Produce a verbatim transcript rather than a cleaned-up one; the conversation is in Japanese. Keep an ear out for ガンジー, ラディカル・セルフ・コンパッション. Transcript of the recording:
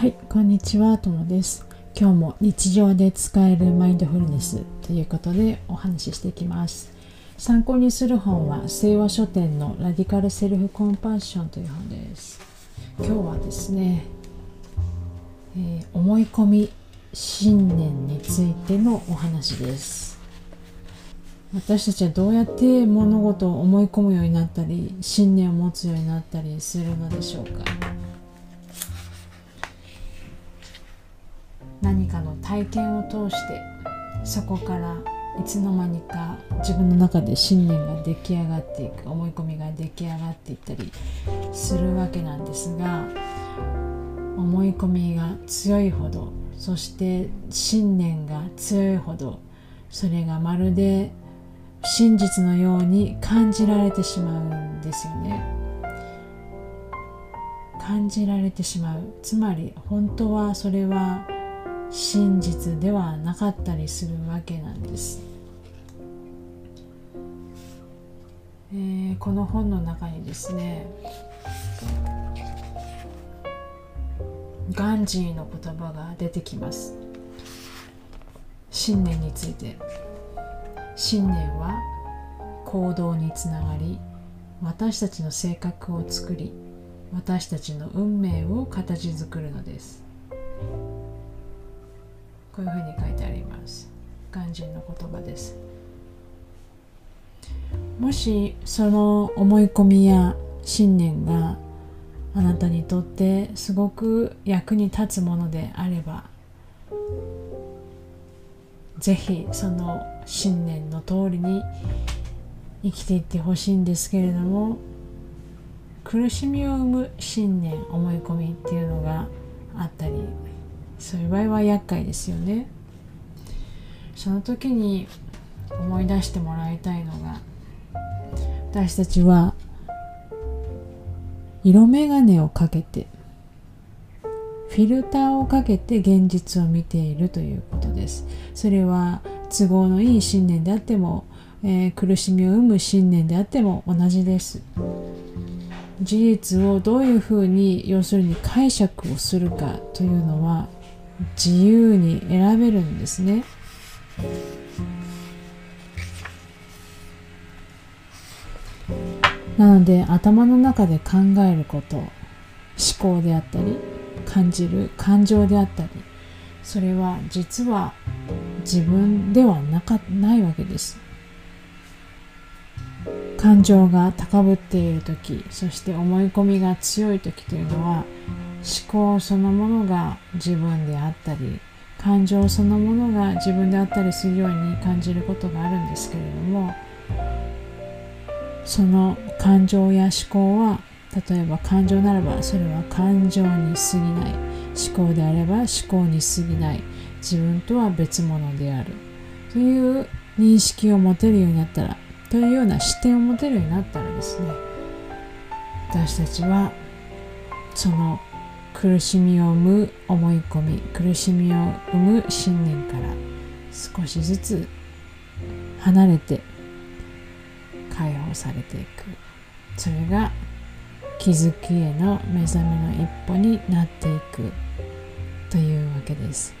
はい、こんにちは、ともです。今日も日常で使えるマインドフルネスということでお話ししていきます。参考にする本は聖和書店のラディカルセルフコンパッションという本です。今日はですね、えー、思い込み、信念についてのお話です。私たちはどうやって物事を思い込むようになったり、信念を持つようになったりするのでしょうか。何かの体験を通してそこからいつの間にか自分の中で信念が出来上がっていく、思い込みが出来上がっていったりするわけなんですが、思い込みが強いほど、そして信念が強いほど、それがまるで真実のように感じられてしまうんですよね。感じられてしまう、つまり本当はそれは真実ではなかったりするわけなんです、えー、この本の中にですね、ガンジーの言葉が出てきます。信念について、信念は行動につながり、私たちの性格を作り、私たちの運命を形作るのです。こういうふうに書いてあります。ガンジーの言葉です。もしその思い込みや信念があなたにとってすごく役に立つものであれば、ぜひその信念の通りに生きていってほしいんですけれども、苦しみを生む信念、思い込みっていうのがあったり、そういう場合は厄介ですよね。その時に思い出してもらいたいのが、私たちは色眼鏡をかけて、フィルターをかけて現実を見ているということです。それは都合のいい信念であっても、えー、苦しみを生む信念であっても同じです。事実をどういうふうに、要するに解釈をするかというのは自由に選べるんですね。なので頭の中で考えること、思考であったり、感じる感情であったり、それは実は自分ではなか、ないわけです。感情が高ぶっている時、そして思い込みが強い時というのは、思考そのものが自分であったり、感情そのものが自分であったりするように感じることがあるんですけれども、その感情や思考は、例えば感情ならばそれは感情に過ぎない、思考であれば思考に過ぎない、自分とは別物であるという認識を持てるようになったら、というような視点を持てるようになったらですね、私たちはその苦しみを生む思い込み、苦しみを生む信念から少しずつ離れて解放されていく。それが気づきへの目覚めの一歩になっていくというわけです。